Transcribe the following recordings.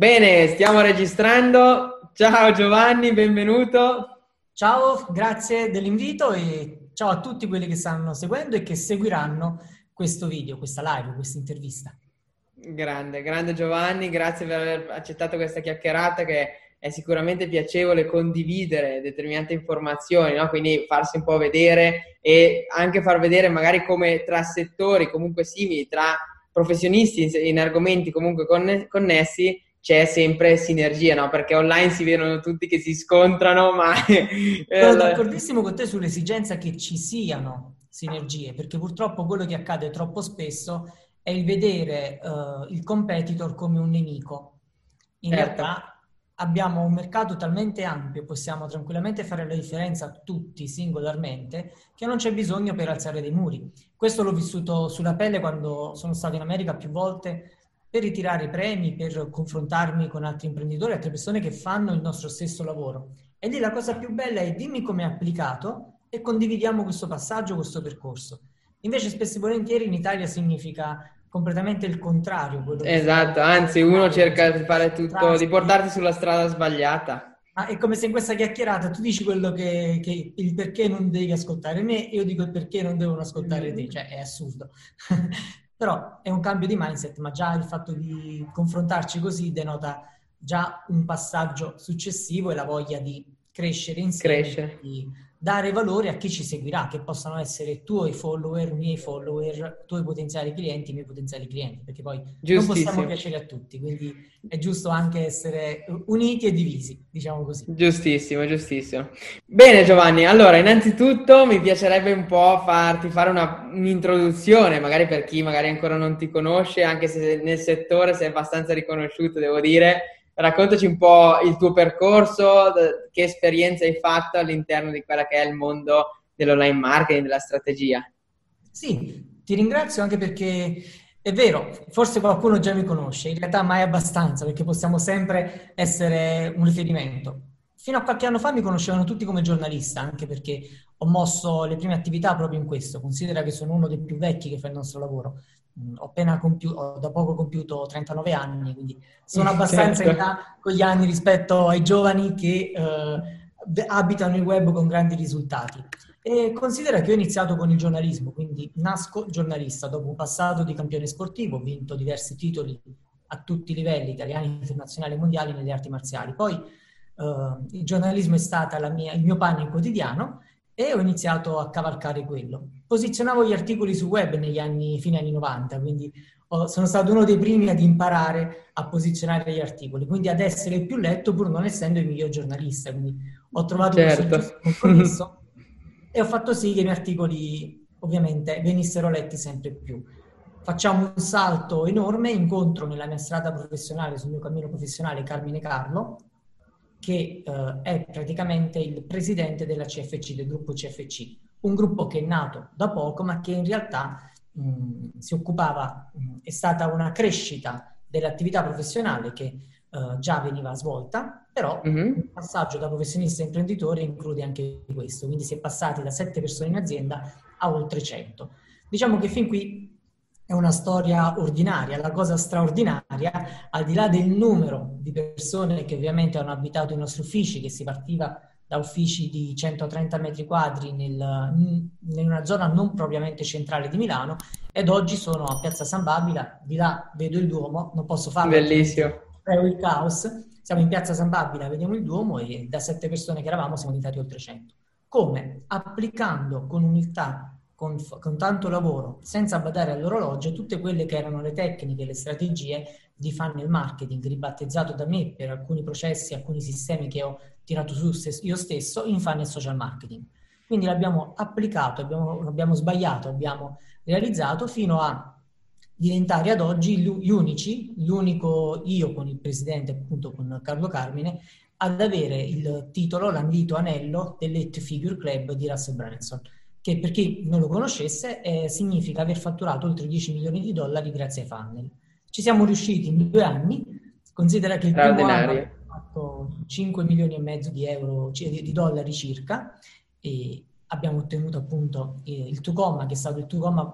Bene, stiamo registrando. Ciao Giovanni, benvenuto. Ciao, grazie dell'invito e ciao a tutti quelli che stanno seguendo e che seguiranno questo video, questa live, questa intervista. Grande, grande Giovanni, grazie per aver accettato questa chiacchierata che è sicuramente piacevole condividere determinate informazioni, no? Quindi farsi un po' vedere e anche far vedere magari come tra settori comunque simili, tra professionisti in argomenti comunque connessi, c'è sempre sinergia, no? Perché online si vedono tutti che si scontrano, ma... Sono d'accordissimo con te sull'esigenza che ci siano sinergie, perché purtroppo quello che accade troppo spesso è il vedere il competitor come un nemico. In realtà abbiamo un mercato talmente ampio, possiamo tranquillamente fare la differenza tutti singolarmente, che non c'è bisogno per alzare dei muri. Questo l'ho vissuto sulla pelle quando sono stato in America più volte per ritirare i premi, per confrontarmi con altri imprenditori, altre persone che fanno il nostro stesso lavoro. E lì la cosa più bella è dimmi come è applicato e condividiamo questo passaggio, questo percorso. Invece spesso e volentieri in Italia significa completamente il contrario. Quello che esatto, anzi uno cerca di fare tutto, di portarti sulla strada sbagliata. Ah, è come se in questa chiacchierata tu dici quello che il perché non devi ascoltare me, io dico il perché non devono ascoltare te, cioè è assurdo. Però è un cambio di mindset, ma già il fatto di confrontarci così denota già un passaggio successivo e la voglia di crescere insieme. Di dare valore a chi ci seguirà, che possano essere tuoi follower, miei follower, tuoi potenziali clienti, miei potenziali clienti, perché poi non possiamo piacere a tutti, quindi è giusto anche essere uniti e divisi, diciamo così. Giustissimo, giustissimo. Bene Giovanni, allora innanzitutto mi piacerebbe un po' farti fare un'introduzione, magari per chi magari ancora non ti conosce, anche se nel settore sei abbastanza riconosciuto, devo dire. Raccontaci un po' il tuo percorso, che esperienza hai fatto all'interno di quella che è il mondo dell'online marketing, della strategia. Sì, ti ringrazio anche perché è vero, forse qualcuno già mi conosce, in realtà mai abbastanza perché possiamo sempre essere un riferimento. Fino a qualche anno fa mi conoscevano tutti come giornalista, anche perché ho mosso le prime attività proprio in questo. Considera che sono uno dei più vecchi che fa il nostro lavoro. Ho da poco compiuto 39 anni, quindi sono abbastanza in là con gli anni rispetto ai giovani che abitano il web con grandi risultati. E considera che ho iniziato con il giornalismo, quindi nasco giornalista dopo un passato di campione sportivo, ho vinto diversi titoli a tutti i livelli, italiani, internazionali e mondiali, nelle arti marziali. Poi il giornalismo è stato il mio pane quotidiano e ho iniziato a cavalcare quello. Posizionavo gli articoli su web fine anni 90, quindi sono stato uno dei primi ad imparare a posizionare gli articoli, quindi ad essere il più letto pur non essendo il miglior giornalista. Quindi ho trovato questo compromesso e ho fatto sì che i miei articoli ovviamente venissero letti sempre più. Facciamo un salto enorme, incontro nella mia strada professionale, sul mio cammino professionale, Carmine Carlo, che è praticamente il presidente della CFC, del gruppo CFC, un gruppo che è nato da poco ma che in realtà è stata una crescita dell'attività professionale che già veniva svolta, però il passaggio da professionista a imprenditore include anche questo, quindi si è passati da 7 persone in azienda a oltre 100. Diciamo che fin qui è una storia ordinaria, la cosa straordinaria, al di là del numero di persone che ovviamente hanno abitato i nostri uffici, che si partiva da uffici di 130 metri quadri in una zona non propriamente centrale di Milano, ed oggi sono a Piazza San Babila, di là vedo il Duomo, non posso farlo. Bellissimo. È il caos, siamo in Piazza San Babila, vediamo il Duomo e da 7 persone che eravamo siamo diventati oltre 100. Come? Applicando con umiltà, con tanto lavoro, senza badare all'orologio, tutte quelle che erano le tecniche, le strategie di funnel marketing, ribattezzato da me per alcuni processi, alcuni sistemi che ho tirato su io stesso in funnel social marketing. Quindi l'abbiamo applicato, abbiamo sbagliato, abbiamo realizzato fino a diventare ad oggi l'unico io con il presidente, appunto con Carlo Carmine, ad avere il titolo, l'ambito anello dell'Eight Figure Club di Russell Brunson, che per chi non lo conoscesse significa aver fatturato oltre $10 milioni grazie ai funnel. Ci siamo riusciti in 2 anni, considera che il primo anno abbiamo fatto $5,5 milioni di dollari circa e abbiamo ottenuto appunto il 2Comma, che è stato il 2Comma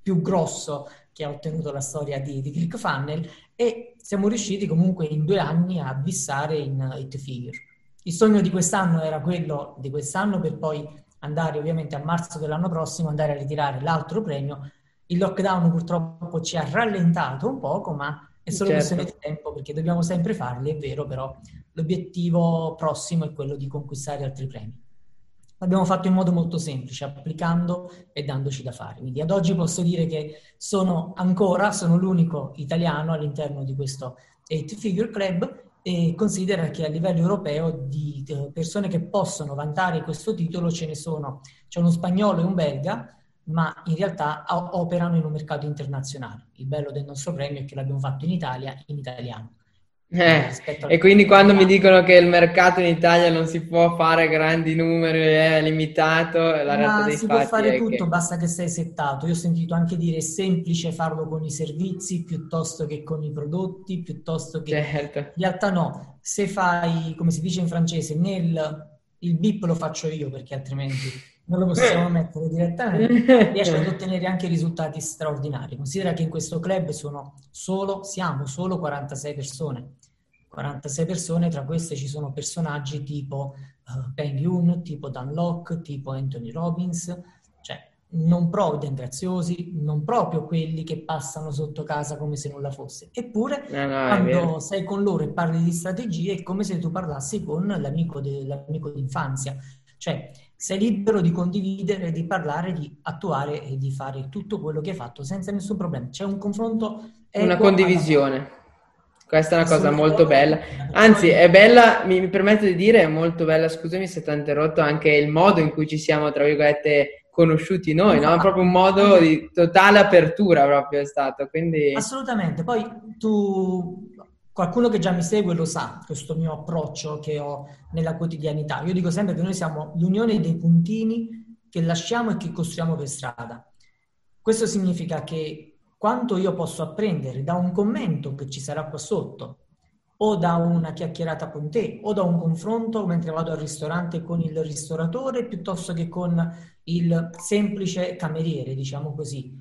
più grosso che ha ottenuto la storia di Click Funnel, e siamo riusciti comunque in 2 anni a bissare in 8 figure. Il sogno di quest'anno era quello di quest'anno, per poi andare ovviamente a marzo dell'anno prossimo, andare a ritirare l'altro premio. Il lockdown purtroppo ci ha rallentato un poco, ma è solo questione di tempo, perché dobbiamo sempre farli, è vero, però l'obiettivo prossimo è quello di conquistare altri premi. L'abbiamo fatto in modo molto semplice, applicando e dandoci da fare. Quindi ad oggi posso dire che sono l'unico italiano all'interno di questo 8-figure club, e considera che a livello europeo di persone che possono vantare questo titolo ce ne sono. C'è uno spagnolo e un belga, ma in realtà operano in un mercato internazionale. Il bello del nostro premio è che l'abbiamo fatto in Italia, in italiano. E quindi quando mi dicono che il mercato in Italia non si può fare grandi numeri, è limitato, la realtà dei fatti è che... si può fare tutto, basta che sei settato. Io ho sentito anche dire è semplice farlo con i servizi piuttosto che con i prodotti, piuttosto che... Certo. In realtà no, se fai, come si dice in francese, il bip lo faccio io, perché altrimenti... non lo possiamo mettere direttamente, riesce ad ottenere anche risultati straordinari. Considera che in questo club siamo solo 46 persone. 46 persone, tra queste ci sono personaggi tipo Ben Yung, tipo Dan Lok, tipo Anthony Robbins, cioè non proprio graziosi, non proprio quelli che passano sotto casa come se nulla fosse. Eppure, quando sei con loro e parli di strategie, è come se tu parlassi con l'amico d'infanzia. Cioè, sei libero di condividere, di parlare, di attuare e di fare tutto quello che hai fatto senza nessun problema. C'è un confronto. Una condivisione. Questa è una cosa molto bella. Anzi, è bella, mi permetto di dire, è molto bella, scusami se ti ho interrotto, anche il modo in cui ci siamo, tra virgolette, conosciuti noi, no? Proprio un modo di totale apertura proprio è stato, quindi... Assolutamente. Poi qualcuno che già mi segue lo sa, questo mio approccio che ho nella quotidianità. Io dico sempre che noi siamo l'unione dei puntini che lasciamo e che costruiamo per strada. Questo significa che quanto io posso apprendere da un commento che ci sarà qua sotto, o da una chiacchierata con te, o da un confronto mentre vado al ristorante con il ristoratore, piuttosto che con il semplice cameriere, diciamo così,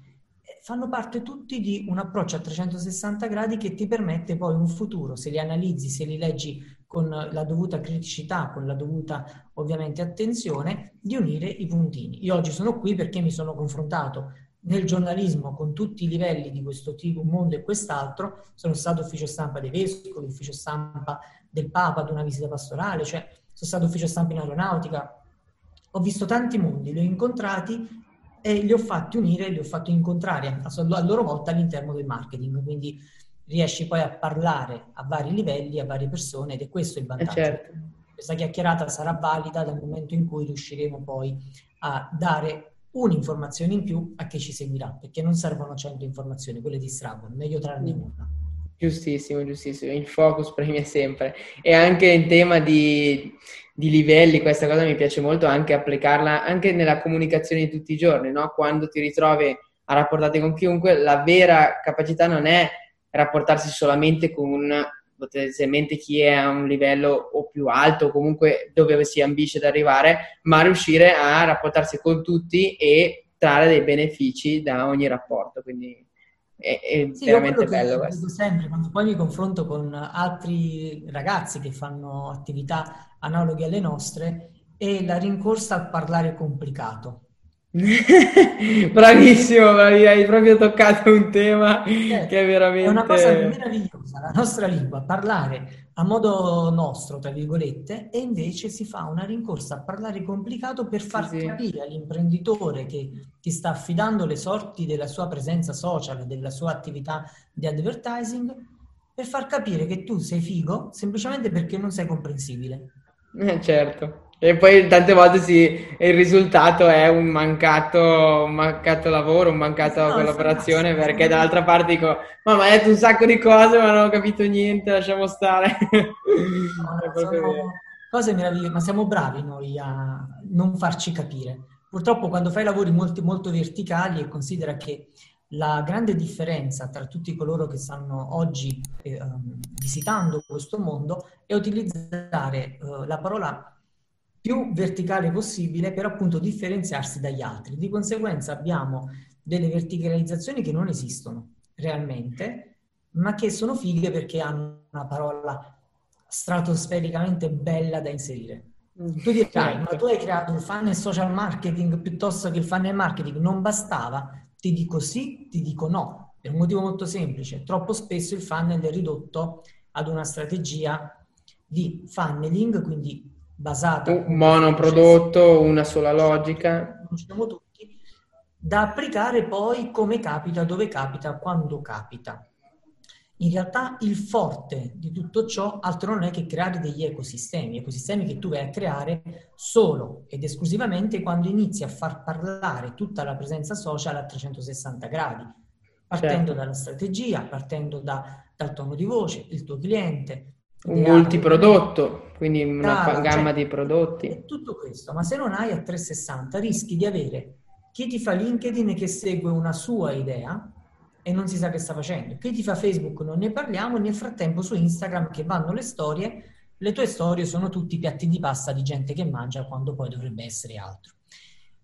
fanno parte tutti di un approccio a 360 gradi che ti permette poi un futuro, se li analizzi, se li leggi con la dovuta criticità, con la dovuta ovviamente attenzione, di unire i puntini. Io oggi sono qui perché mi sono confrontato nel giornalismo con tutti i livelli di questo tipo, un mondo e quest'altro, sono stato ufficio stampa dei vescovi, ufficio stampa del Papa ad una visita pastorale, cioè sono stato ufficio stampa in aeronautica, ho visto tanti mondi, li ho incontrati e li ho fatti unire, li ho fatti incontrare a loro volta all'interno del marketing, quindi riesci poi a parlare a vari livelli, a varie persone, ed è questo il vantaggio. Certo. Questa chiacchierata sarà valida dal momento in cui riusciremo poi a dare un'informazione in più a chi ci seguirà, perché non servono 100 informazioni, quelle distraggono, meglio trarne una. Giustissimo, il focus premia sempre. E anche in tema di livelli, questa cosa mi piace molto anche applicarla anche nella comunicazione di tutti i giorni, no? Quando ti ritrovi a rapportarti con chiunque, la vera capacità non è rapportarsi solamente con potenzialmente chi è a un livello o più alto, o comunque dove si ambisce ad arrivare, ma riuscire a rapportarsi con tutti e trarre dei benefici da ogni rapporto, quindi... È veramente bello questo. Dico sempre, quando poi mi confronto con altri ragazzi che fanno attività analoghe alle nostre, è la rincorsa a parlare complicato. Bravissimo, hai proprio toccato un tema che è veramente... È una cosa meravigliosa, la nostra lingua, parlare a modo nostro, tra virgolette, e invece si fa una rincorsa a parlare complicato per far capire all'imprenditore che ti sta affidando le sorti della sua presenza social, della sua attività di advertising, per far capire che tu sei figo semplicemente perché non sei comprensibile. Certo. E poi tante volte il risultato è un mancato lavoro, una mancata collaborazione, perché dall'altra parte dico, ma hai detto un sacco di cose ma non ho capito niente, lasciamo stare. Cose meravigliose, ma siamo bravi noi a non farci capire. Purtroppo quando fai lavori molto, molto verticali, e considera che la grande differenza tra tutti coloro che stanno oggi visitando questo mondo è utilizzare la parola più verticale possibile per appunto differenziarsi dagli altri. Di conseguenza abbiamo delle verticalizzazioni che non esistono realmente, ma che sono fighe perché hanno una parola stratosfericamente bella da inserire. Tu dirai, ma tu hai creato un funnel social marketing piuttosto che il funnel marketing, non bastava? Ti dico sì, ti dico no, per un motivo molto semplice. Troppo spesso il funnel è ridotto ad una strategia di funneling, quindi basata... un monoprodotto, una sola logica. Conosciamo tutti, da applicare poi come capita, dove capita, quando capita. In realtà il forte di tutto ciò altro non è che creare degli ecosistemi, ecosistemi che tu vai a creare solo ed esclusivamente quando inizi a far parlare tutta la presenza social a 360 gradi, partendo dalla strategia, partendo dal tono di voce, il tuo cliente. Un multiprodotto, quindi una gamma di prodotti. Tutto questo, ma se non hai a 360 rischi di avere chi ti fa LinkedIn che segue una sua idea e non si sa che sta facendo. Chi ti fa Facebook non ne parliamo, nel frattempo su Instagram che vanno le storie, le tue storie sono tutti piatti di pasta di gente che mangia quando poi dovrebbe essere altro.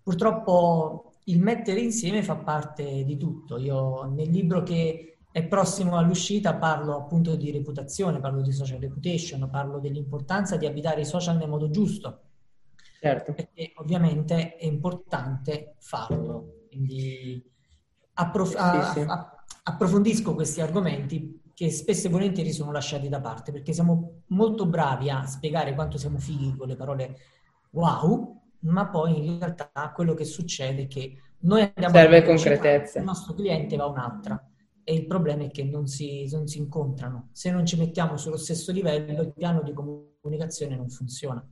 Purtroppo il mettere insieme fa parte di tutto. Io nel libro che è prossimo all'uscita parlo appunto di reputazione, parlo di social reputation, parlo dell'importanza di abitare i social nel modo giusto. Certo. Perché ovviamente è importante farlo. Quindi approfondisco questi argomenti che spesso e volentieri sono lasciati da parte perché siamo molto bravi a spiegare quanto siamo fighi con le parole wow, ma poi in realtà quello che succede è che noi andiamo serve concretezza, il nostro cliente va un'altra e il problema è che non si incontrano. Se non ci mettiamo sullo stesso livello il piano di comunicazione non funziona.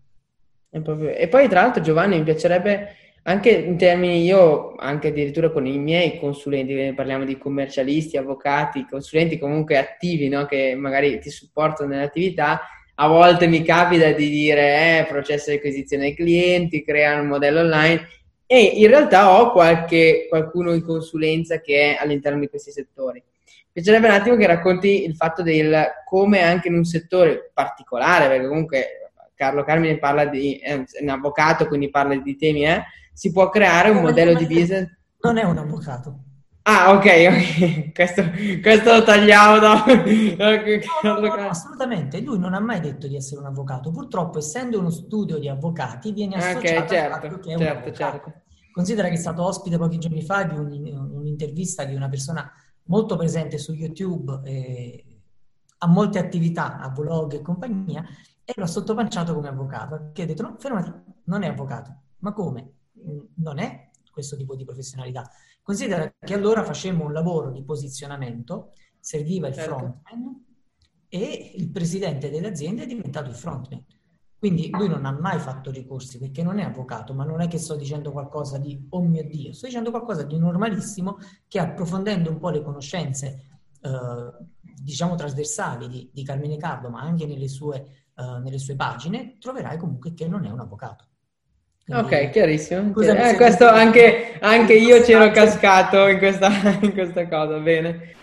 E poi tra l'altro Giovanni mi piacerebbe anche in termini, io anche addirittura con i miei consulenti, parliamo di commercialisti, avvocati, consulenti comunque attivi, no? Che magari ti supportano nell'attività, a volte mi capita di dire processo di acquisizione dei clienti, creare un modello online, e in realtà ho qualcuno in consulenza che è all'interno di questi settori. Mi piacerebbe un attimo che racconti il fatto del come anche in un settore particolare, perché comunque Carmine parla di un avvocato, quindi parla di temi, si può creare un modello di business? Non è un avvocato. Ah, ok. Questo lo tagliamo dopo. No, assolutamente. Lui non ha mai detto di essere un avvocato. Purtroppo, essendo uno studio di avvocati, viene associato al fatto che è un avvocato. Certo. Considera che è stato ospite pochi giorni fa di un'intervista di una persona molto presente su YouTube, ha molte attività, ha blog e compagnia, e lo ha sottopanciato come avvocato. Perché ha detto, no, fermati, non è avvocato. Ma come? Non è questo tipo di professionalità. Considera che allora facemmo un lavoro di posizionamento, serviva il frontman e il presidente dell'azienda è diventato il frontman. Quindi lui non ha mai fatto ricorsi perché non è avvocato, ma non è che sto dicendo qualcosa di oh mio Dio, sto dicendo qualcosa di normalissimo che approfondendo un po' le conoscenze diciamo trasversali di Carmine Carlo, ma anche nelle sue pagine, troverai comunque che non è un avvocato. Ok, chiarissimo. Questo anche io c'ero cascato in questa cosa. Bene.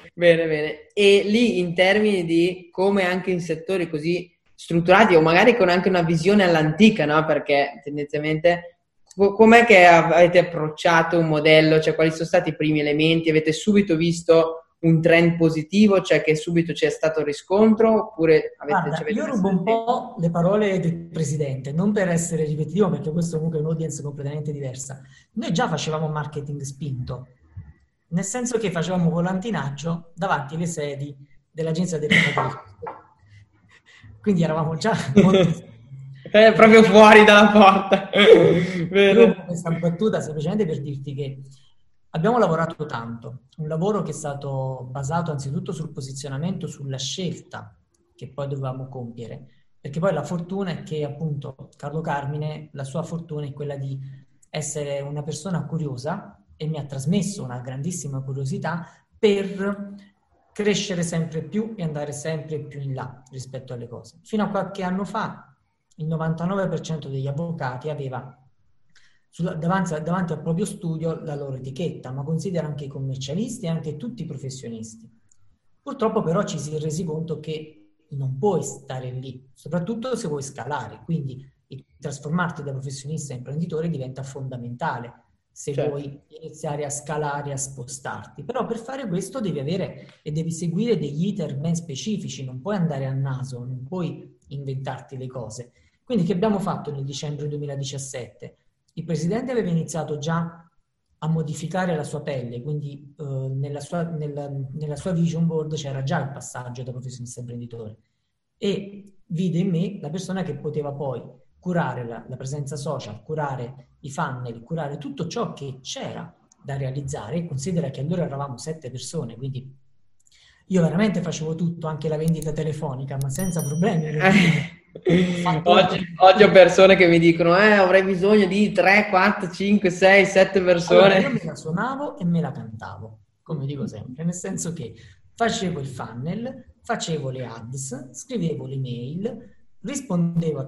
E lì in termini di come anche in settori così strutturati o magari con anche una visione all'antica, no? Perché tendenzialmente com'è che avete approcciato un modello? Cioè quali sono stati i primi elementi? Avete subito visto un trend positivo? Cioè che subito c'è stato riscontro? Oppure io rubo un po' le parole del presidente, non per essere ripetitivo, perché questo comunque è un'audience completamente diversa. Noi già facevamo marketing spinto, nel senso che facevamo volantinaggio davanti alle sedi dell'agenzia del quindi eravamo già molto proprio fuori dalla porta. Io questa battuta semplicemente per dirti che abbiamo lavorato tanto, un lavoro che è stato basato anzitutto sul posizionamento, sulla scelta che poi dovevamo compiere, perché poi la fortuna è che appunto Carlo Carmine, la sua fortuna è quella di essere una persona curiosa e mi ha trasmesso una grandissima curiosità per crescere sempre più e andare sempre più in là rispetto alle cose. Fino a qualche anno fa il 99% degli avvocati aveva davanti al proprio studio la loro etichetta, ma considera anche i commercialisti e anche tutti i professionisti. Purtroppo però ci si è resi conto che non puoi stare lì, soprattutto se vuoi scalare, quindi trasformarti da professionista a imprenditore diventa fondamentale. se vuoi iniziare a scalare, a spostarti. Però per fare questo devi avere e devi seguire degli iter ben specifici, non puoi andare a naso, non puoi inventarti le cose. Quindi che abbiamo fatto nel dicembre 2017? Il presidente aveva iniziato già a modificare la sua pelle, quindi nella sua vision board c'era già il passaggio da professionista imprenditore, e vide in me la persona che poteva poi curare la presenza social, curare i funnel, curare tutto ciò che c'era da realizzare. Considera che allora eravamo 7 persone, quindi io veramente facevo tutto, anche la vendita telefonica, ma senza problemi. Oggi ho persone che mi dicono avrei bisogno di 3, 4, 5, 6, 7 persone. Allora, io me la suonavo e me la cantavo, come dico sempre, nel senso che facevo il funnel, facevo le ads, scrivevo le mail, rispondevo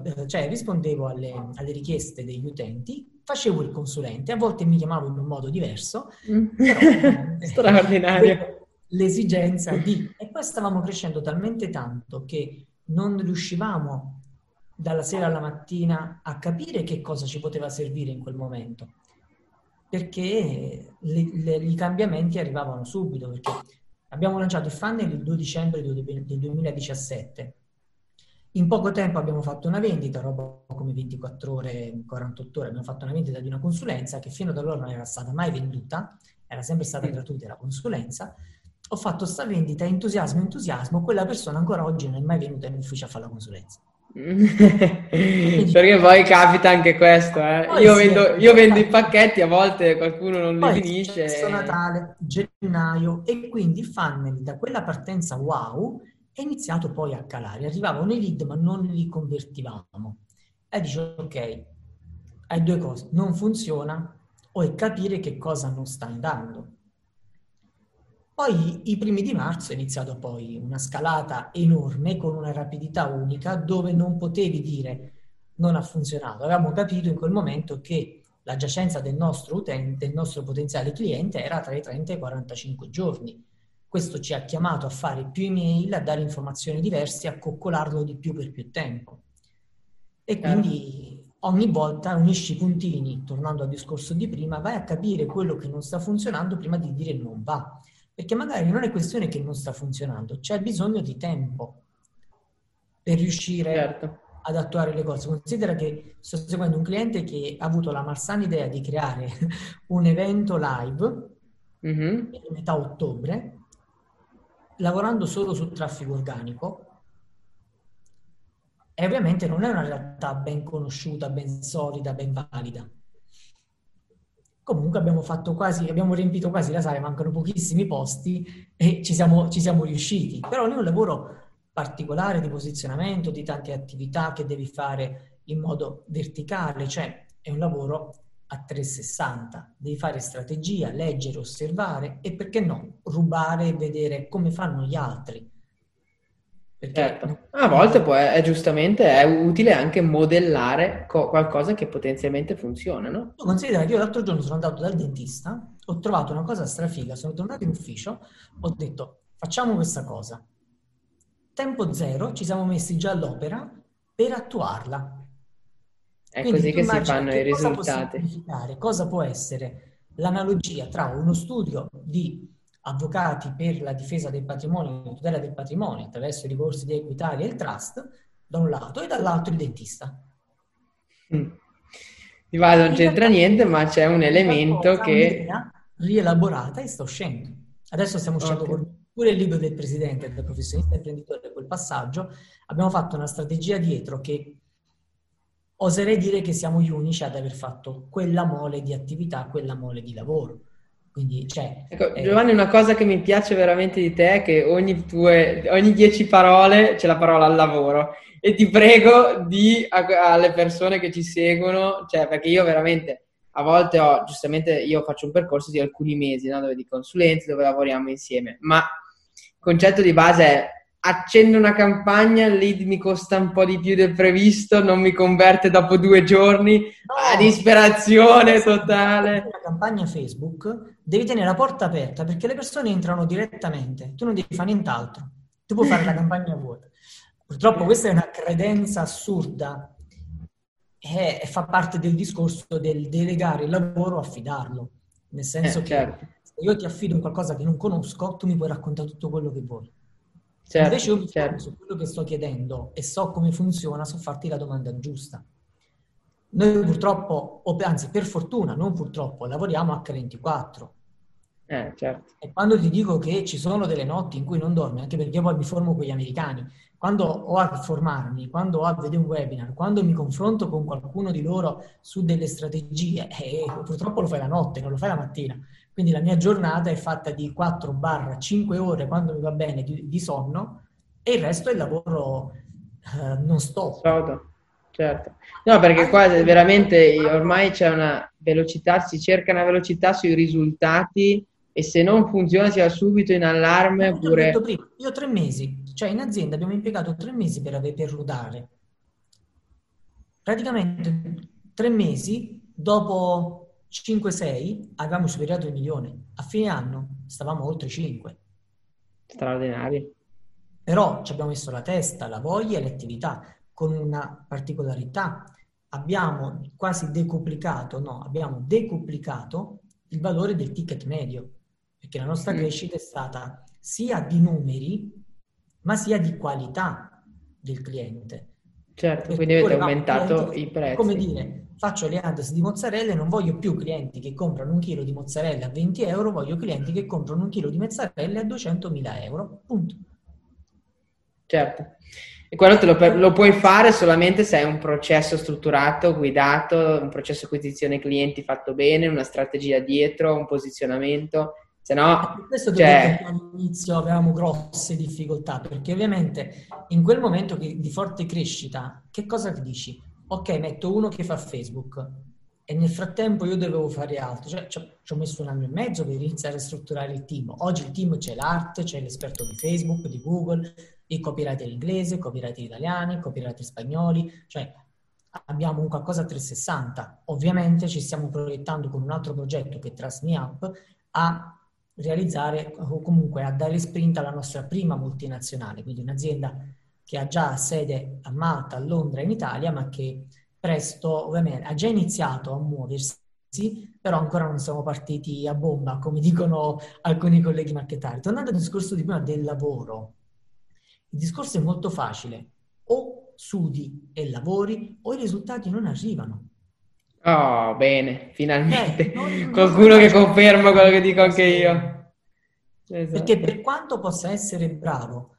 alle richieste degli utenti, facevo il consulente, a volte mi chiamavo in un modo diverso, però, straordinario, l'esigenza di... E poi stavamo crescendo talmente tanto che non riuscivamo dalla sera alla mattina a capire che cosa ci poteva servire in quel momento, perché i cambiamenti arrivavano subito, perché abbiamo lanciato il funnel il 2 dicembre del 2017. In poco tempo abbiamo fatto una vendita, roba come 24 ore, 48 ore, abbiamo fatto una vendita di una consulenza che fino ad allora non era stata mai venduta, era sempre stata gratuita la consulenza. Ho fatto sta vendita, entusiasmo, quella persona ancora oggi non è mai venuta in ufficio a fare la consulenza. Perché poi capita anche questo, io vendo i pacchetti, a volte qualcuno non li finisce. È Natale, gennaio, e quindi il funnel da quella partenza wow è iniziato poi a calare. Arrivavano i lead ma non li convertivamo, e dicevo ok, hai due cose: non funziona o è capire che cosa non sta andando. Poi i primi di marzo è iniziato poi una scalata enorme con una rapidità unica, dove non potevi dire non ha funzionato. Avevamo capito in quel momento che la giacenza del nostro utente, del nostro potenziale cliente, era tra i 30 e i 45 giorni. Questo ci ha chiamato a fare più email, a dare informazioni diverse, a coccolarlo di più per più tempo. E quindi ogni volta unisci i puntini, tornando al discorso di prima, vai a capire quello che non sta funzionando prima di dire non va. Perché magari non è questione che non sta funzionando, c'è bisogno di tempo per riuscire ad attuare le cose. Considera che sto seguendo un cliente che ha avuto la malsana idea di creare un evento live in metà ottobre, lavorando solo sul traffico organico, e ovviamente non è una realtà ben conosciuta, ben solida, ben valida. Comunque abbiamo riempito quasi la sala, mancano pochissimi posti e ci siamo riusciti. Però è un lavoro particolare di posizionamento, di tante attività che devi fare in modo verticale, cioè è un lavoro a 360. Devi fare strategia, leggere, osservare e, perché no, rubare e vedere come fanno gli altri. A volte poi è utile anche modellare qualcosa che potenzialmente funziona, no? Tu considera che io l'altro giorno sono andato dal dentista, ho trovato una cosa strafiga, sono tornato in ufficio, ho detto facciamo questa cosa, tempo zero, ci siamo messi già all'opera per attuarla. È quindi così che si fanno i risultati. Cosa può essere l'analogia tra uno studio di avvocati per la difesa del patrimonio, la tutela del patrimonio attraverso i ricorsi di Equitalia e il Trust da un lato, e dall'altro il dentista? Non c'entra niente, ma c'è un elemento che... rielaborata, e sta uscendo. Adesso stiamo uscendo pure il libro del presidente, del professionista imprenditore, quel passaggio. Abbiamo fatto una strategia dietro che oserei dire che siamo gli unici ad aver fatto quella mole di attività, quella mole di lavoro. Quindi, Giovanni, una cosa che mi piace veramente di te è che ogni 10 parole c'è la parola al lavoro, e ti prego di alle persone che ci seguono, perché io veramente a volte io faccio un percorso di alcuni mesi, no? Dove di consulenza, dove lavoriamo insieme, ma il concetto di base è: accendo una campagna, il lead mi costa un po' di più del previsto, non mi converte dopo 2 giorni, disperazione totale. La campagna Facebook devi tenere la porta aperta, perché le persone entrano direttamente, tu non devi fare nient'altro, tu puoi fare la campagna vuota. Purtroppo questa è una credenza assurda e fa parte del discorso del delegare il lavoro, affidarlo, nel senso che certo. Se io ti affido qualcosa che non conosco, tu mi puoi raccontare tutto quello che vuoi. Certo, invece io mi certo. su quello che sto chiedendo e so come funziona, so farti la domanda giusta. Noi purtroppo, o anzi per fortuna, non purtroppo, lavoriamo H24. Certo. E quando ti dico che ci sono delle notti in cui non dormi, anche perché io poi mi formo con gli americani, quando ho a formarmi, quando ho a vedere un webinar, quando mi confronto con qualcuno di loro su delle strategie, purtroppo lo fai la notte, non lo fai la mattina. Quindi la mia giornata è fatta di 4-5 ore, quando mi va bene, di sonno, e il resto è il lavoro non stop. Certo. No, perché qua veramente ormai c'è una velocità, si cerca una velocità sui risultati e se non funziona si va subito in allarme. Io oppure... detto prima, io 3 mesi, cioè in azienda abbiamo impiegato 3 mesi per rodare. Praticamente 3 mesi dopo... 5-6 avevamo superato il 1 milione, a fine anno stavamo oltre 5. Straordinari. Però ci abbiamo messo la testa, la voglia e l'attività, con una particolarità: abbiamo quasi decuplicato, no, abbiamo decuplicato il valore del ticket medio, perché la nostra crescita è stata sia di numeri ma sia di qualità del cliente. Certo, perché quindi avete aumentato clienti, i prezzi. Come dire, faccio le ads di mozzarella e non voglio più clienti che comprano 1 chilo di mozzarella a 20 euro, voglio clienti che comprano 1 chilo di mozzarella a 200.000 euro, punto. Certo, e quello te lo puoi fare solamente se hai un processo strutturato, guidato, un processo di acquisizione clienti fatto bene, una strategia dietro, un posizionamento, se no... Questo cioè... all'inizio avevamo grosse difficoltà, perché ovviamente in quel momento di forte crescita, che cosa ti dici? Ok, metto uno che fa Facebook e nel frattempo io dovevo fare altro. Cioè, ci ho messo 1 anno e mezzo per iniziare a strutturare il team. Oggi il team c'è l'arte, c'è l'esperto di Facebook, di Google, i copywriter inglesi, i copywriter italiani, i copywriter spagnoli. Cioè, abbiamo un qualcosa a 360. Ovviamente ci stiamo proiettando con un altro progetto che è Trust Me Up a realizzare o comunque a dare sprint alla nostra prima multinazionale, quindi un'azienda che ha già sede a Malta, a Londra, in Italia, ma che presto, ovviamente, ha già iniziato a muoversi, però ancora non siamo partiti a bomba, come dicono alcuni colleghi marketari. Tornando al discorso di prima del lavoro, il discorso è molto facile. O sudi e lavori, o i risultati non arrivano. Oh, bene, finalmente. Qualcuno che conferma quello che dico anche io. Esatto. Perché per quanto possa essere bravo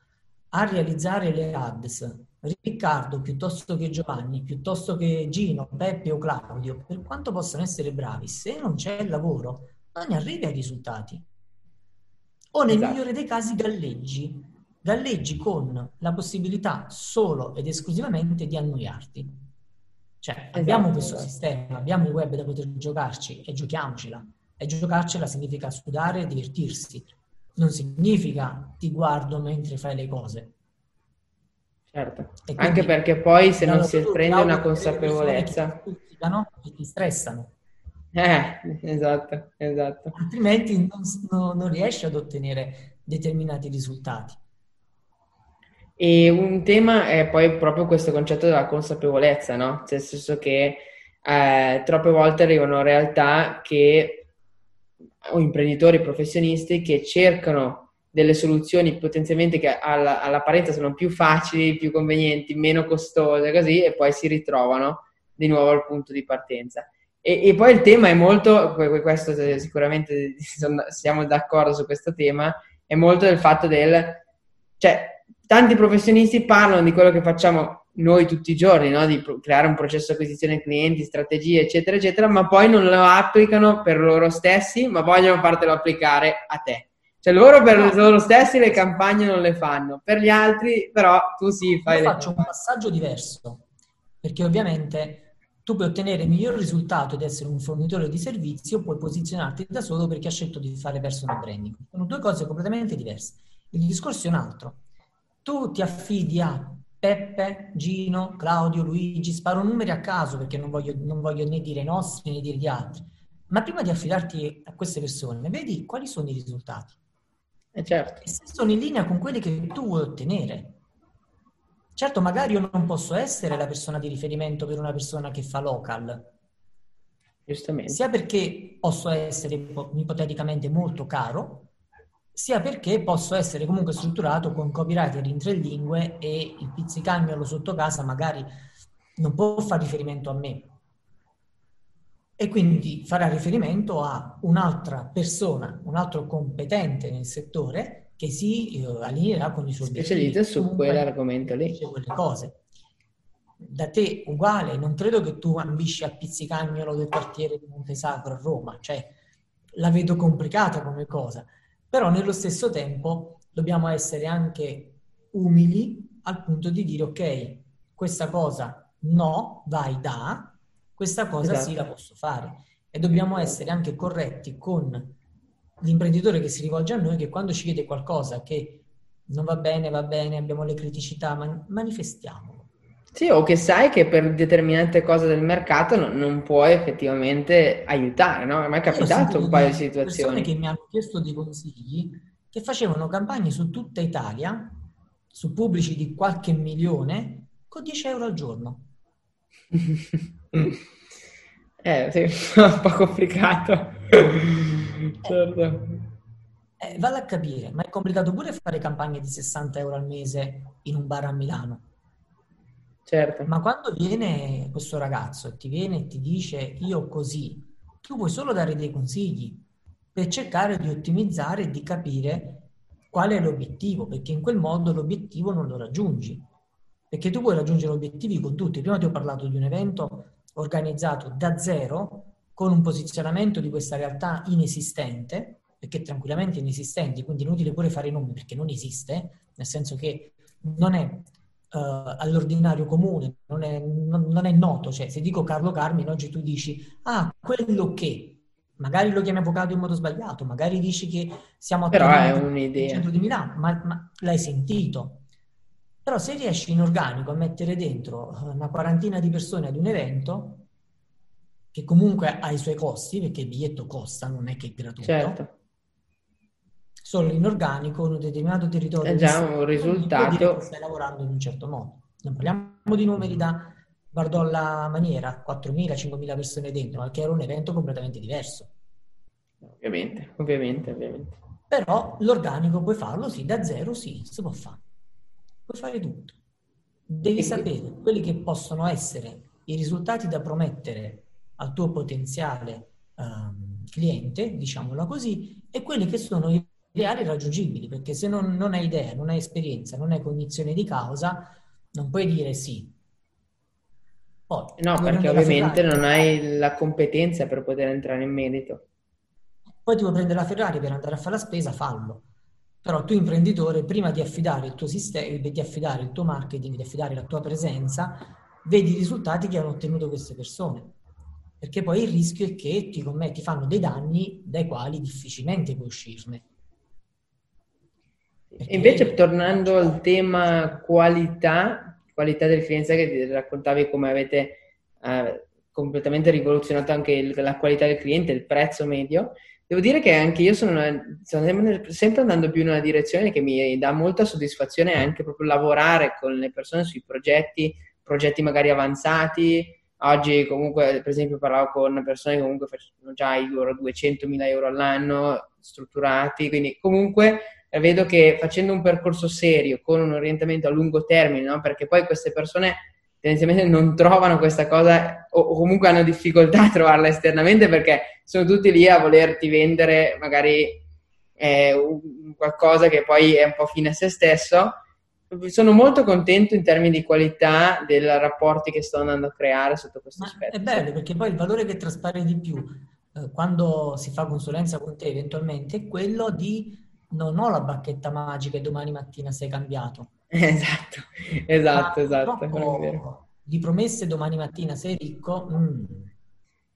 a realizzare le ads Riccardo piuttosto che Giovanni, piuttosto che Gino, Beppe o Claudio, per quanto possano essere bravi, se non c'è il lavoro non arrivi ai risultati, o nel migliore dei casi galleggi con la possibilità solo ed esclusivamente di annoiarti. Cioè abbiamo questo sistema, abbiamo il web da poter giocarci e giochiamocela, e giocarcela significa sudare e divertirsi. Non significa ti guardo mentre fai le cose. Certo, quindi, anche perché poi se non si prende una consapevolezza... Che ti stressano. Esatto. Altrimenti non riesci ad ottenere determinati risultati. E un tema è poi proprio questo concetto della consapevolezza, no? Cioè, nel senso che troppe volte arrivano realtà che... o imprenditori professionisti che cercano delle soluzioni potenzialmente che all'apparenza sono più facili, più convenienti, meno costose, così, e poi si ritrovano di nuovo al punto di partenza. E poi il tema è molto, questo sicuramente siamo d'accordo su questo tema, è molto del fatto del... cioè tanti professionisti parlano di quello che facciamo noi tutti i giorni, no? Di creare un processo di acquisizione clienti, strategie, eccetera, eccetera, ma poi non lo applicano per loro stessi, ma vogliono fartelo applicare a te. Cioè loro per loro stessi le campagne non le fanno, per gli altri però tu sì fai. Io faccio un passaggio diverso, perché ovviamente tu puoi ottenere il miglior risultato ed essere un fornitore di servizio, puoi posizionarti da solo perché hai scelto di fare personal branding. Sono due cose completamente diverse. Il discorso è un altro. Tu ti affidi a Peppe, Gino, Claudio, Luigi, sparo numeri a caso perché non voglio né dire i nostri né dire gli altri, ma prima di affidarti a queste persone, vedi quali sono i risultati. E certo. E se sono in linea con quelli che tu vuoi ottenere. Certo, magari io non posso essere la persona di riferimento per una persona che fa local. Giustamente. Sia perché posso essere ipoteticamente molto caro, sia perché posso essere comunque strutturato con copywriter in 3 lingue e il pizzicagnolo sotto casa magari non può fare riferimento a me. E quindi farà riferimento a un'altra persona, un altro competente nel settore che si allineerà con i suoi obiettivi. Specializza su quell'argomento lì. Quelle cose. Da te uguale, non credo che tu ambisci al pizzicagnolo del quartiere di Montesacro a Roma, cioè la vedo complicata come cosa. Però nello stesso tempo dobbiamo essere anche umili al punto di dire ok, questa cosa no, vai da, questa cosa esatto. Sì, la posso fare. E dobbiamo essere anche corretti con l'imprenditore che si rivolge a noi, che quando ci chiede qualcosa che non va bene, abbiamo le criticità, manifestiamolo. Sì, o che sai che per determinate cose del mercato non puoi effettivamente aiutare, no? Mi è capitato un paio di situazioni. Persone che mi hanno chiesto dei consigli, che facevano campagne su tutta Italia, su pubblici di qualche milione, con 10 euro al giorno. Sì, un po' complicato. Certo. Vado a capire, ma è complicato pure fare campagne di 60 euro al mese in un bar a Milano. Certo. Ma quando viene questo ragazzo e ti viene e ti dice io così, tu puoi solo dare dei consigli per cercare di ottimizzare e di capire qual è l'obiettivo, perché in quel modo l'obiettivo non lo raggiungi, perché tu puoi raggiungere obiettivi con tutti. Prima ti ho parlato di un evento organizzato da zero con un posizionamento di questa realtà inesistente, perché tranquillamente inesistente, quindi inutile pure fare i nomi perché non esiste, nel senso che non è all'ordinario comune, non è noto. Cioè, se dico Carlo Carmine oggi tu dici quello che magari lo chiami avvocato in modo sbagliato, magari dici che siamo a centro di Milano, ma l'hai sentito. Però se riesci in organico a mettere dentro una quarantina di persone ad un evento che comunque ha i suoi costi, perché il biglietto costa, non è che è gratuito. Certo. Solo in organico, in un determinato territorio. È già un risultato. Stai lavorando in un certo modo. Non parliamo di numeri da Bardolla maniera, 4.000, 5.000 persone dentro, ma che era un evento completamente diverso. Ovviamente. Però l'organico puoi farlo, sì, da zero, sì, si può fare. Puoi fare tutto. Devi sapere quelli che possono essere i risultati da promettere al tuo potenziale cliente, diciamola così, e quelli che sono i ideali raggiungibili, perché se non hai idea, non hai esperienza, non hai cognizione di causa, non puoi dire sì. Poi, no, perché ovviamente Ferrari, non hai la competenza per poter entrare in merito. Poi ti vuoi prendere la Ferrari per andare a fare la spesa, fallo. Però tu imprenditore, prima di affidare il tuo sistema, di affidare il tuo marketing, di affidare la tua presenza, vedi i risultati che hanno ottenuto queste persone. Perché poi il rischio è che ti fanno dei danni dai quali difficilmente puoi uscirne. Perché invece tornando al tema qualità del cliente, che ti raccontavi come avete completamente rivoluzionato anche la qualità del cliente, il prezzo medio, devo dire che anche io sono sempre andando più in una direzione che mi dà molta soddisfazione, anche proprio lavorare con le persone sui progetti magari avanzati. Oggi comunque, per esempio, parlavo con persone che comunque fanno già i loro 200.000 euro all'anno, strutturati, quindi comunque vedo che facendo un percorso serio con un orientamento a lungo termine, no? Perché poi queste persone tendenzialmente non trovano questa cosa o comunque hanno difficoltà a trovarla esternamente, perché sono tutti lì a volerti vendere magari qualcosa che poi è un po' fine a se stesso. Sono molto contento in termini di qualità dei rapporti che sto andando a creare sotto questo aspetto. È bello, perché poi il valore che traspare di più quando si fa consulenza con te eventualmente è quello di non ho la bacchetta magica e domani mattina sei cambiato. Esatto. Di promesse domani mattina sei ricco.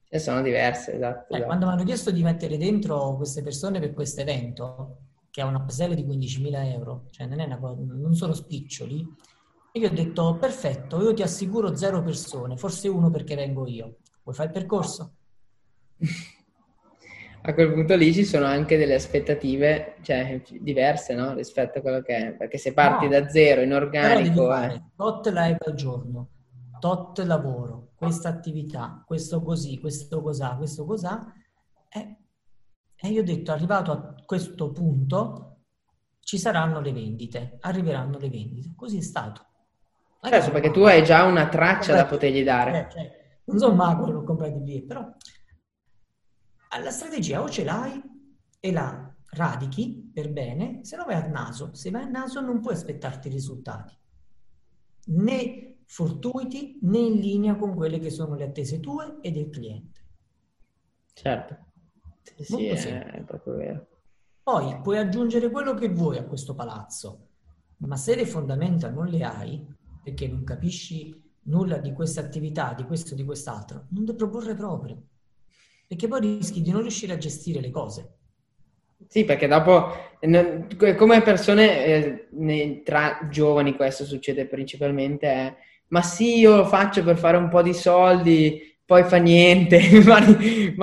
E sono diverse, esatto. Quando mi hanno chiesto di mettere dentro queste persone per questo evento, che ha una passerella di 15.000 euro, cioè non sono spiccioli, e gli ho detto perfetto, io ti assicuro 0 persone, forse 1 perché vengo io. Vuoi fare il percorso? a quel punto lì ci sono anche delle aspettative, cioè, diverse, no? Rispetto a quello che è. Perché se parti da zero, in organico... Tot live al giorno, tot lavoro, questa attività, questo così, questo cosà, e io ho detto, arrivato a questo punto... ci saranno le vendite, arriveranno le vendite. Così è stato. Certo, perché tu hai già una traccia da potergli dare. Cioè, non so mago, non comprati lì, però alla strategia o ce l'hai e la radichi per bene, se no vai a naso. Se vai a naso non puoi aspettarti risultati, né fortuiti, né in linea con quelle che sono le attese tue e del cliente. Certo, sì, è proprio vero. Poi puoi aggiungere quello che vuoi a questo palazzo, ma se le fondamenta non le hai, perché non capisci nulla di questa attività, di questo o di quest'altro, non te proporre proprio, perché poi rischi di non riuscire a gestire le cose. Sì, perché dopo, come persone, tra giovani questo succede principalmente, è ma sì, io lo faccio per fare un po' di soldi... poi fa niente, ma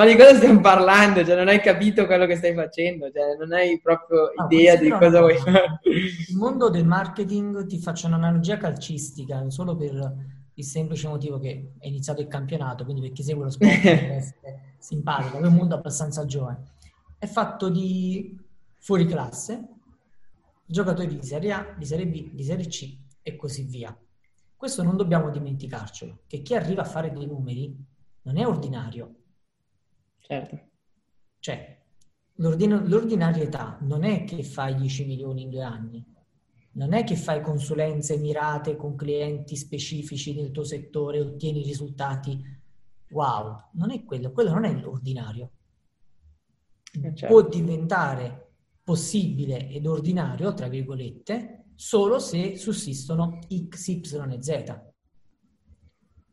di cosa stiamo parlando? Cioè, non hai capito quello che stai facendo, cioè, non hai proprio idea di cosa vuoi fare. Il mondo del marketing, ti faccio un'analogia calcistica, solo per il semplice motivo che è iniziato il campionato, quindi per chi segue lo sport deve essere simpatico, è un mondo abbastanza giovane. È fatto di fuoriclasse, giocatori di Serie A, di Serie B, di Serie C e così via. Questo non dobbiamo dimenticarcelo, che chi arriva a fare dei numeri non è ordinario. Certo. Cioè, l'ordinarietà non è che fai 10 milioni in 2 anni, non è che fai consulenze mirate con clienti specifici nel tuo settore, ottieni risultati. Wow, non è quello, quello non è l'ordinario. Certo. Può diventare possibile ed ordinario, tra virgolette, solo se sussistono X, Y e Z.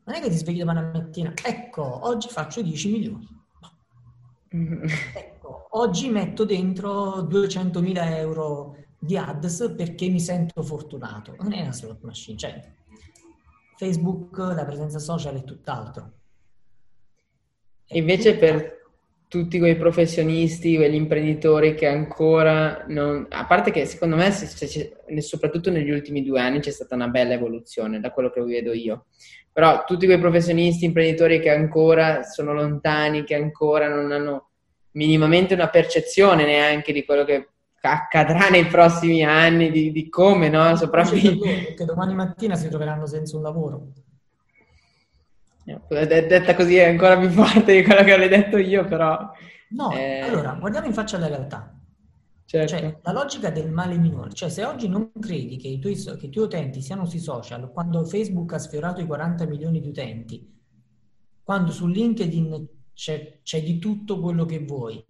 Non è che ti svegli domani mattina, ecco, oggi faccio 10 milioni. No. Ecco, oggi metto dentro 200.000 euro di ads perché mi sento fortunato. Non è una slot machine, cioè Facebook, la presenza social è tutt'altro. È invece tutt'altro. Per tutti quei professionisti, quegli imprenditori che ancora non... A parte che secondo me, soprattutto negli ultimi 2 anni, c'è stata una bella evoluzione da quello che vedo io. Però tutti quei professionisti, imprenditori che ancora sono lontani, che ancora non hanno minimamente una percezione neanche di quello che accadrà nei prossimi anni, di come, no? Sopravvivere. Perché domani mattina si troveranno senza un lavoro. Detta così è ancora più forte di quello che avrei detto io, però... No, allora, guardiamo in faccia alla realtà. Certo. Cioè, la logica del male minore. Cioè, se oggi non credi che i tuoi utenti siano sui social, quando Facebook ha sfiorato i 40 milioni di utenti, quando su LinkedIn c'è di tutto quello che vuoi,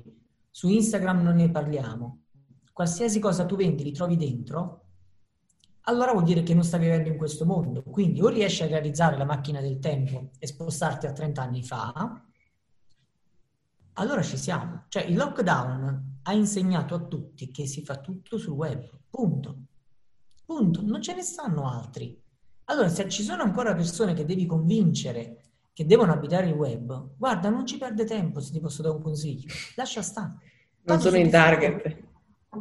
su Instagram non ne parliamo, qualsiasi cosa tu vendi li trovi dentro... allora vuol dire che non stai vivendo in questo mondo. Quindi o riesci a realizzare la macchina del tempo e spostarti a 30 anni fa, allora ci siamo. Cioè, il lockdown ha insegnato a tutti che si fa tutto sul web, punto. Non ce ne stanno altri. Allora, se ci sono ancora persone che devi convincere che devono abitare il web, guarda, non ci perde tempo, se ti posso dare un consiglio. Lascia stare. Non sono in target.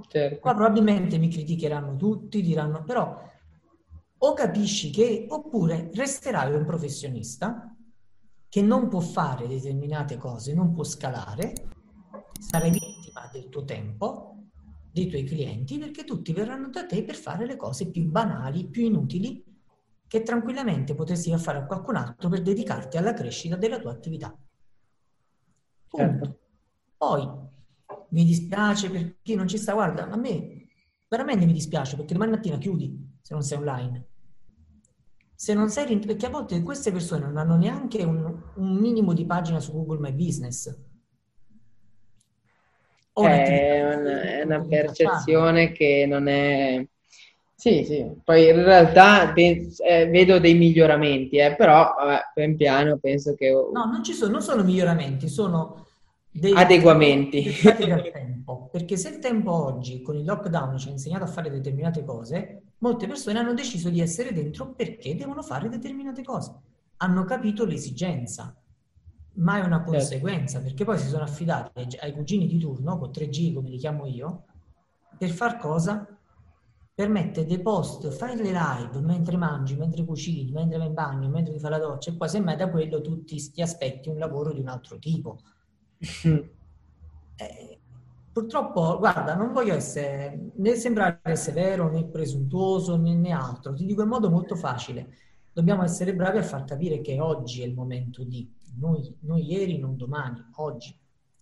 Certo. Qua probabilmente mi criticheranno tutti, diranno, però o capisci che, oppure resterai un professionista che non può fare determinate cose, non può scalare, sarai vittima del tuo tempo, dei tuoi clienti, perché tutti verranno da te per fare le cose più banali, più inutili, che tranquillamente potresti fare a qualcun altro per dedicarti alla crescita della tua attività. Certo. Poi mi dispiace per chi non ci sta, guarda, a me veramente mi dispiace, perché domani mattina chiudi se non sei online, perché a volte queste persone non hanno neanche un minimo di pagina su Google My Business. È una percezione che non è... Sì, poi in realtà vedo dei miglioramenti, però vabbè, pian piano penso che... No, non sono miglioramenti, sono... adeguamenti al tempo, perché se il tempo oggi con il lockdown ci ha insegnato a fare determinate cose, molte persone hanno deciso di essere dentro perché devono fare determinate cose, hanno capito l'esigenza, ma è una conseguenza, perché poi si sono affidati ai cugini di turno, con 3G come li chiamo io, per far cosa? Per mettere dei post, fare le live mentre mangi, mentre cucini, mentre vai in bagno, mentre ti fai la doccia, e poi semmai da quello tu ti aspetti un lavoro di un altro tipo. Purtroppo, guarda, non voglio essere né sembrare severo, né presuntuoso, né altro, ti dico in modo molto facile. Dobbiamo essere bravi a far capire che oggi è il momento di, noi ieri, non domani, oggi.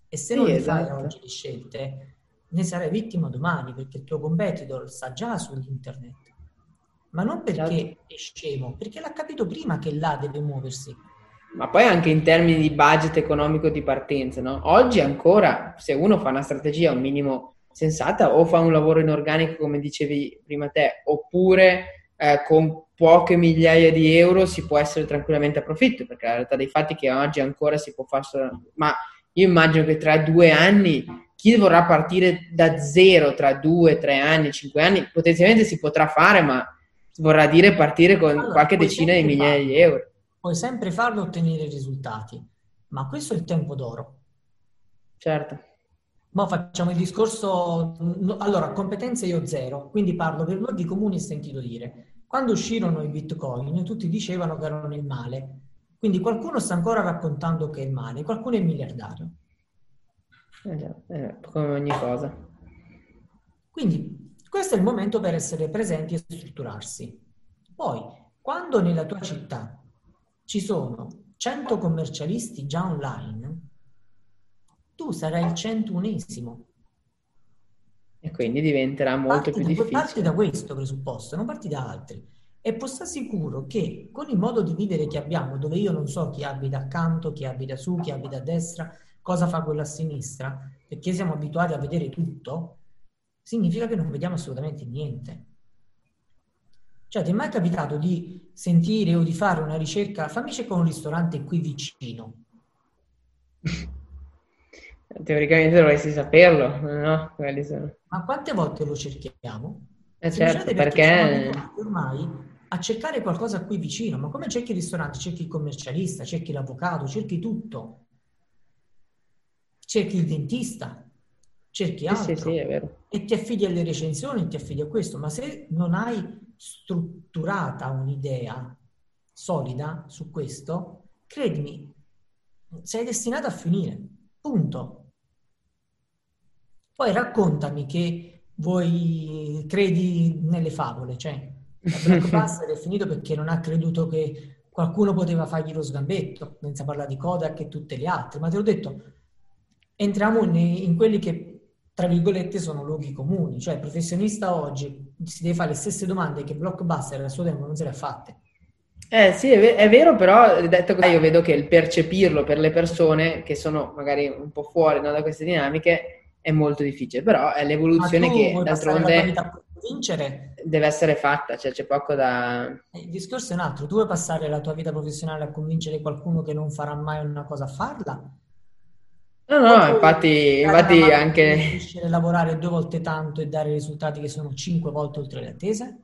E se non fai oggi le scelte, ne sarai vittima domani, perché il tuo competitor sta già su internet. Ma non perché è scemo, perché l'ha capito prima che là deve muoversi. Ma poi anche in termini di budget economico di partenza, no? Oggi ancora, se uno fa una strategia un minimo sensata, o fa un lavoro in organico, come dicevi prima te, oppure con poche migliaia di euro si può essere tranquillamente a profitto, perché la realtà dei fatti è che oggi ancora si può fare solo... Ma io immagino che tra 2 anni, chi vorrà partire da zero, tra 2, 3 anni, 5 anni, potenzialmente si potrà fare, ma vorrà dire partire con qualche decina di migliaia di euro. Puoi sempre farlo, ottenere risultati, ma questo è il tempo d'oro. Certo. Ma facciamo il discorso... Allora, competenze io zero, quindi parlo per luoghi comuni e sentito dire... Quando uscirono i bitcoin, tutti dicevano che erano il male. Quindi qualcuno sta ancora raccontando che è il male, qualcuno è miliardario. Come ogni cosa. Quindi questo è il momento per essere presenti e strutturarsi. Poi, quando nella tua città ci sono 100 commercialisti già online, tu sarai il 101esimo. E quindi diventerà molto più difficile. Parti da questo presupposto, non parti da altri. E posso stare sicuro che con il modo di vivere che abbiamo, dove io non so chi abita accanto, chi abita su, chi abita a destra, cosa fa quello a sinistra, perché siamo abituati a vedere tutto, significa che non vediamo assolutamente niente. Cioè, ti è mai capitato di sentire o di fare una ricerca? Fammi cercare un ristorante qui vicino. Teoricamente dovresti saperlo, no? Quelli sono... Ma quante volte lo cerchiamo? Certo, perché ormai a cercare qualcosa qui vicino, ma come cerchi il ristorante? Cerchi il commercialista, cerchi l'avvocato, cerchi tutto. Cerchi il dentista, cerchi altro. Sì, è vero. E ti affidi alle recensioni, ti affidi a questo, ma se non hai strutturata un'idea solida su questo, credimi, sei destinato a finire. Punto. Poi raccontami che voi credi nelle favole, cioè Blockbuster è finito perché non ha creduto che qualcuno poteva fargli lo sgambetto, senza parlare di Kodak e tutte le altre, ma te l'ho detto, entriamo in quelli che tra virgolette sono luoghi comuni, cioè il professionista oggi si deve fare le stesse domande che Blockbuster al suo tempo non se le ha fatte. Sì, è vero, però detto così io vedo che il percepirlo per le persone che sono magari un po' fuori, no, da queste dinamiche è molto difficile, però è l'evoluzione che d'altronde deve essere fatta, cioè c'è poco da... Il discorso è un altro, tu vuoi passare la tua vita professionale a convincere qualcuno che non farà mai una cosa a farla? No, infatti anche... Riuscire a lavorare 2 volte tanto e dare risultati che sono 5 volte oltre le attese?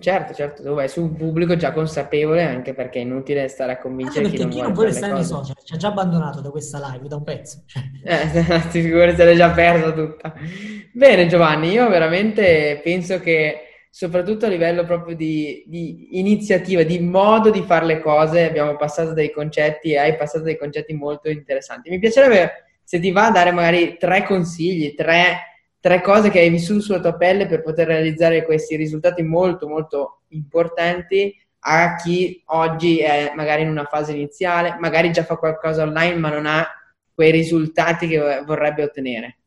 Certo, dove vai su un pubblico già consapevole, anche perché è inutile stare a convincere chi non vuole stare nei social, ci ha già abbandonato da questa live, da un pezzo. Ti sicuro se l'hai già persa tutta. Bene Giovanni, io veramente penso che soprattutto a livello proprio di iniziativa, di modo di fare le cose, abbiamo passato dei concetti e hai passato dei concetti molto interessanti. Mi piacerebbe, se ti va, dare magari 3 consigli, 3 cose che hai vissuto sulla tua pelle per poter realizzare questi risultati molto molto importanti a chi oggi è magari in una fase iniziale, magari già fa qualcosa online ma non ha quei risultati che vorrebbe ottenere.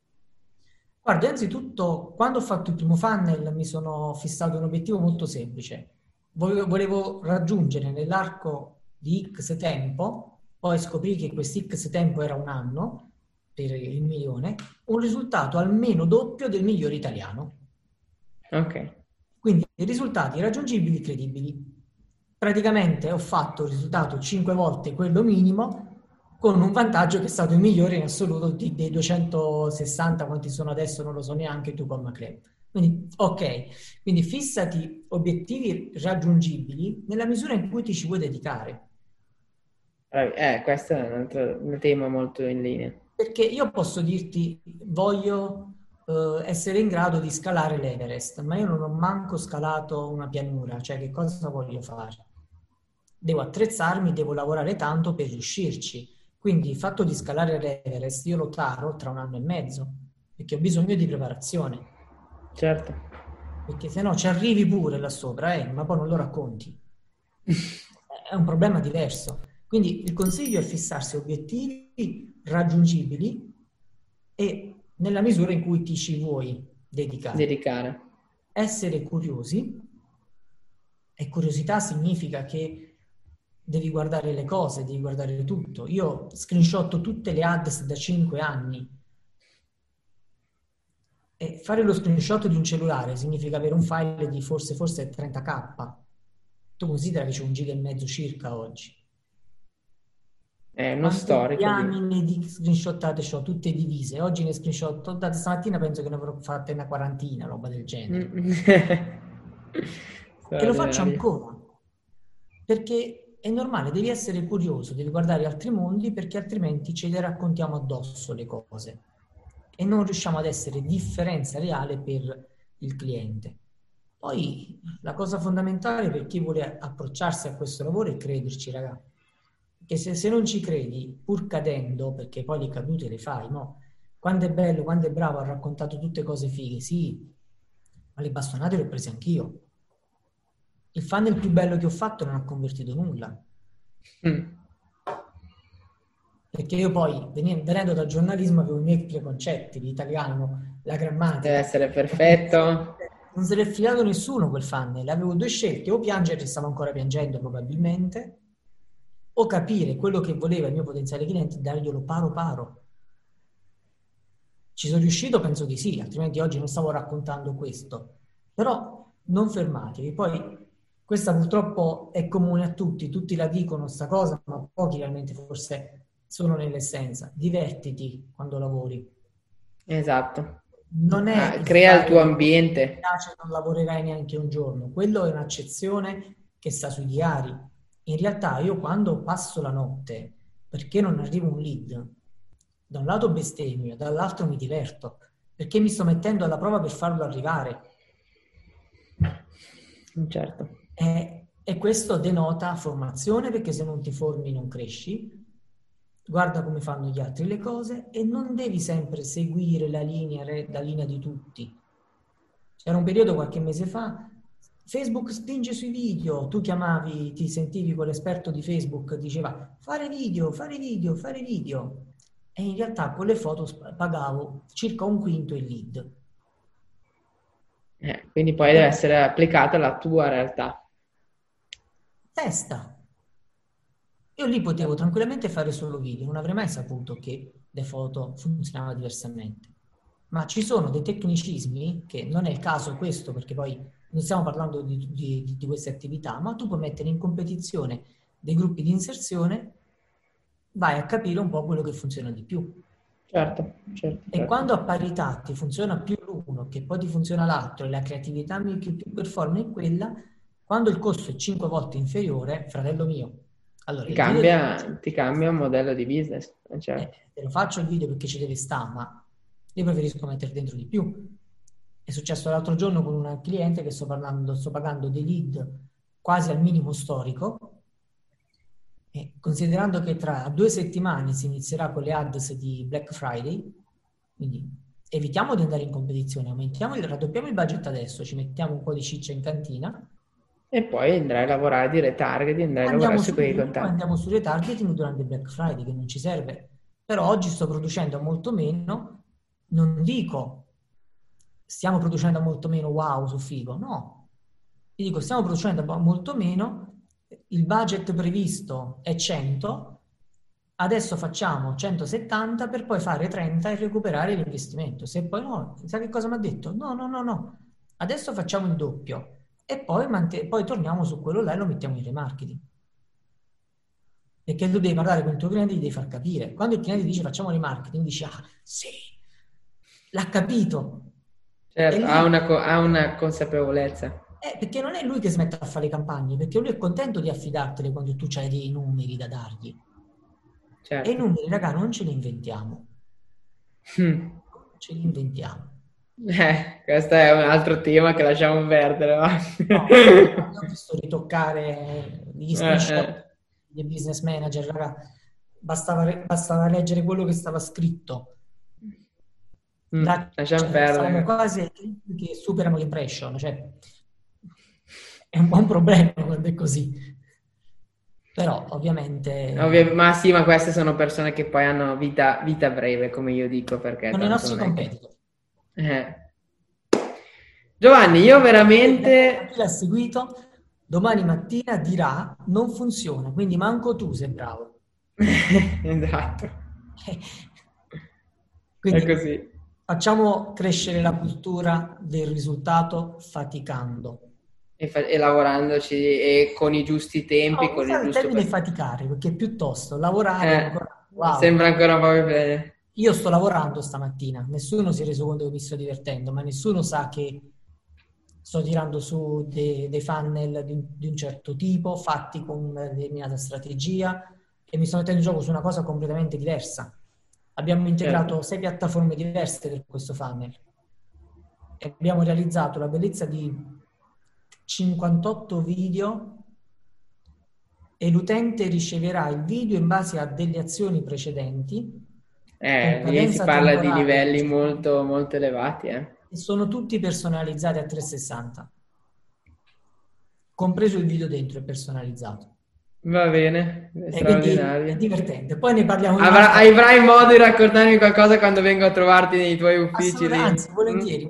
Guarda, innanzitutto quando ho fatto il primo funnel mi sono fissato un obiettivo molto semplice. Volevo raggiungere nell'arco di X tempo, poi scoprì che questi X tempo era un anno, per il milione, un risultato almeno doppio del migliore italiano. Ok. Quindi risultati raggiungibili, credibili. Praticamente ho fatto il risultato 5 volte quello minimo, con un vantaggio che è stato il migliore in assoluto dei 260, quanti sono adesso non lo so neanche tu con Club. Quindi, ok, quindi fissati obiettivi raggiungibili nella misura in cui ti ci vuoi dedicare. Questo è un altro tema molto in linea. Perché io posso dirti, voglio essere in grado di scalare l'Everest, ma io non ho manco scalato una pianura, cioè che cosa voglio fare? Devo attrezzarmi, devo lavorare tanto per riuscirci. Quindi il fatto di scalare l'Everest io lo taro tra 1 anno e mezzo, perché ho bisogno di preparazione. Certo. Perché se no ci arrivi pure là sopra, ma poi non lo racconti. È un problema diverso. Quindi il consiglio è fissarsi obiettivi raggiungibili e nella misura in cui ti ci vuoi dedicare. Essere curiosi, e curiosità significa che devi guardare le cose, devi guardare tutto. Io screenshotto tutte le ads da 5 anni. E fare lo screenshot di un cellulare significa avere un file di forse 30k. Tu considera che c'è 1,5 giga circa oggi. È uno storico. Diamine di screenshottate ho tutte divise. Oggi ne screenshot da stamattina penso che ne avrò fatte una quarantina, roba del genere. E lo faccio ancora. Perché è normale, devi essere curioso, devi guardare altri mondi, perché altrimenti ce le raccontiamo addosso le cose e non riusciamo ad essere differenza reale per il cliente. Poi la cosa fondamentale per chi vuole approcciarsi a questo lavoro è crederci, ragazzi. Che se non ci credi, pur cadendo, perché poi le cadute le fai, no? Quando è bello, quando è bravo, ha raccontato tutte cose fighe, sì, ma le bastonate le ho prese anch'io. Il funnel più bello che ho fatto non ha convertito nulla. Perché io poi, venendo dal giornalismo, avevo i miei preconcetti, l'italiano, la grammatica. Deve essere perfetto. Non se l'è filato nessuno quel funnel. Avevo 2 scelte, o piangere, stavo ancora piangendo probabilmente, o capire quello che voleva il mio potenziale cliente e darglielo paro. Ci sono riuscito? Penso di sì, altrimenti oggi non stavo raccontando questo. Però non fermatevi. Poi questa purtroppo è comune a tutti la dicono sta cosa, ma pochi realmente forse sono nell'essenza. Divertiti quando lavori. Esatto. Non è crea il tuo ambiente. Mi piace, non lavorerai neanche un giorno. Quello è un'accezione che sta sui diari. In realtà io quando passo la notte perché non arriva un lead, da un lato bestemmio, dall'altro mi diverto, perché mi sto mettendo alla prova per farlo arrivare. Certo. E questo denota formazione, perché se non ti formi non cresci. Guarda come fanno gli altri le cose e non devi sempre seguire la linea di tutti. C'era un periodo qualche mese fa, Facebook spinge sui video, tu chiamavi, ti sentivi con l'esperto di Facebook, diceva fare video, e in realtà con le foto pagavo circa 1/5 il lead. Quindi poi deve essere applicata la tua realtà. Testa. Io lì potevo tranquillamente fare solo video, non avrei mai saputo che le foto funzionavano diversamente. Ma ci sono dei tecnicismi, che non è il caso questo, perché poi non stiamo parlando di queste attività, ma tu puoi mettere in competizione dei gruppi di inserzione, vai a capire un po' quello che funziona di più. Certo. E quando a parità ti funziona più l'uno, che poi ti funziona l'altro, e la creatività più performa è quella, quando il costo è 5 volte inferiore, fratello mio, allora ti cambia un modello di business. Certo. Te lo faccio il video perché ci deve stare, ma io preferisco mettere dentro di più. È successo l'altro giorno con una cliente che sto pagando dei lead quasi al minimo storico, e considerando che tra 2 settimane si inizierà con le ads di Black Friday, quindi evitiamo di andare in competizione, raddoppiamo il budget adesso, ci mettiamo un po' di ciccia in cantina e poi andrai a lavorare di retargeting, andiamo su retargeting durante il Black Friday, che non ci serve. Però oggi sto producendo molto meno, non dico stiamo producendo molto meno, wow, su figo, no. Ti dico, stiamo producendo molto meno, il budget previsto è 100, adesso facciamo 170 per poi fare 30 e recuperare l'investimento. Se poi no, sai che cosa mi ha detto? No, adesso facciamo il doppio e poi torniamo su quello là e lo mettiamo in remarketing. Perché tu devi parlare con il tuo cliente e gli devi far capire. Quando il cliente dice facciamo remarketing, dici, sì, l'ha capito. Certo, lui ha una consapevolezza. Perché non è lui che smette a fare le campagne, perché lui è contento di affidartele quando tu hai dei numeri da dargli. Certo. E i numeri, raga, non ce li inventiamo. Non ce li inventiamo. Questo è un altro tema che lasciamo perdere, va? No, ho visto ritoccare gli screenshot dei business manager, raga. Bastava leggere quello che stava scritto. Lasciamo perdere. Cose che superano l'impression, cioè è un buon problema quando è così. Però ovviamente... ma sì, ma queste sono persone che poi hanno vita breve, come io dico, perché... Sono i nostri competitor. Giovanni, io veramente... Chi l'ha seguito, domani mattina dirà non funziona, quindi manco tu sei bravo. Esatto. Quindi è così. Facciamo crescere la cultura del risultato faticando. E lavorandoci e con i giusti tempi. No, con il giusto termine faticare, perché piuttosto lavorare ancora, wow, sembra ancora proprio bene. Io sto lavorando stamattina, nessuno si è reso conto che mi sto divertendo, ma nessuno sa che sto tirando su dei funnel di un certo tipo, fatti con una determinata strategia, e mi sto mettendo in gioco su una cosa completamente diversa. Abbiamo integrato 6 piattaforme diverse per questo funnel e abbiamo realizzato la bellezza di 58 video, e l'utente riceverà il video in base a delle azioni precedenti. Lì si parla di livelli molto, molto elevati. E sono tutti personalizzati a 360, compreso il video dentro è personalizzato. Va bene, è straordinario. È divertente. Poi ne parliamo. Avrai modo di raccontarmi qualcosa quando vengo a trovarti nei tuoi uffici. Anzi, volentieri.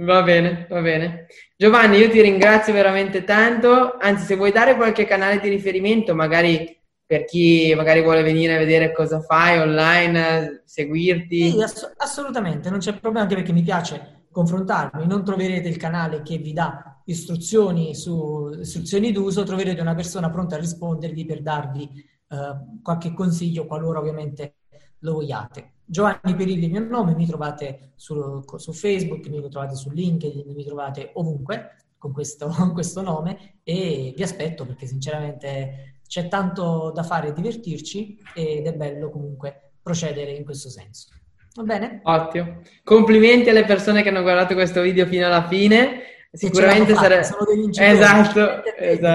Va bene. Giovanni, io ti ringrazio veramente tanto. Anzi, se vuoi dare qualche canale di riferimento, magari per chi magari vuole venire a vedere cosa fai online, seguirti. Sì, assolutamente, non c'è problema, anche perché mi piace confrontarmi. Non troverete il canale che vi dà istruzioni su istruzioni d'uso, troverete una persona pronta a rispondervi per darvi qualche consiglio, qualora ovviamente lo vogliate. Giovanni Perilli è il mio nome, mi trovate su Facebook, mi trovate su LinkedIn, mi trovate ovunque con questo nome, e vi aspetto, perché sinceramente c'è tanto da fare e divertirci, ed è bello comunque procedere in questo senso. Va bene? Ottimo. Complimenti alle persone che hanno guardato questo video fino alla fine. Sicuramente sarebbe... Sono dei vincitori. Esatto.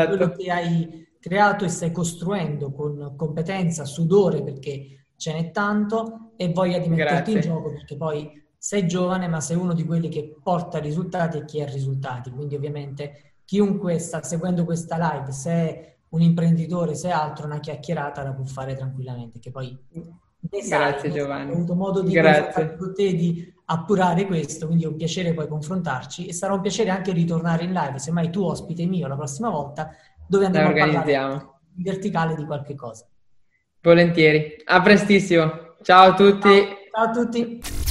Quello che hai creato e stai costruendo con competenza, sudore, perché... ce n'è tanto, e voglia di metterti in gioco, perché poi sei giovane ma sei uno di quelli che porta risultati e chi ha risultati, quindi ovviamente chiunque sta seguendo questa live, se è un imprenditore, se altro, una chiacchierata la può fare tranquillamente, che poi Giovanni, ho avuto modo di confrontarmi con te, di appurare questo, quindi è un piacere poi confrontarci, e sarà un piacere anche ritornare in live, semmai tu ospite mio la prossima volta, dove andiamo a parlare in verticale di qualche cosa. Volentieri, a prestissimo. Ciao a tutti. Ciao a tutti.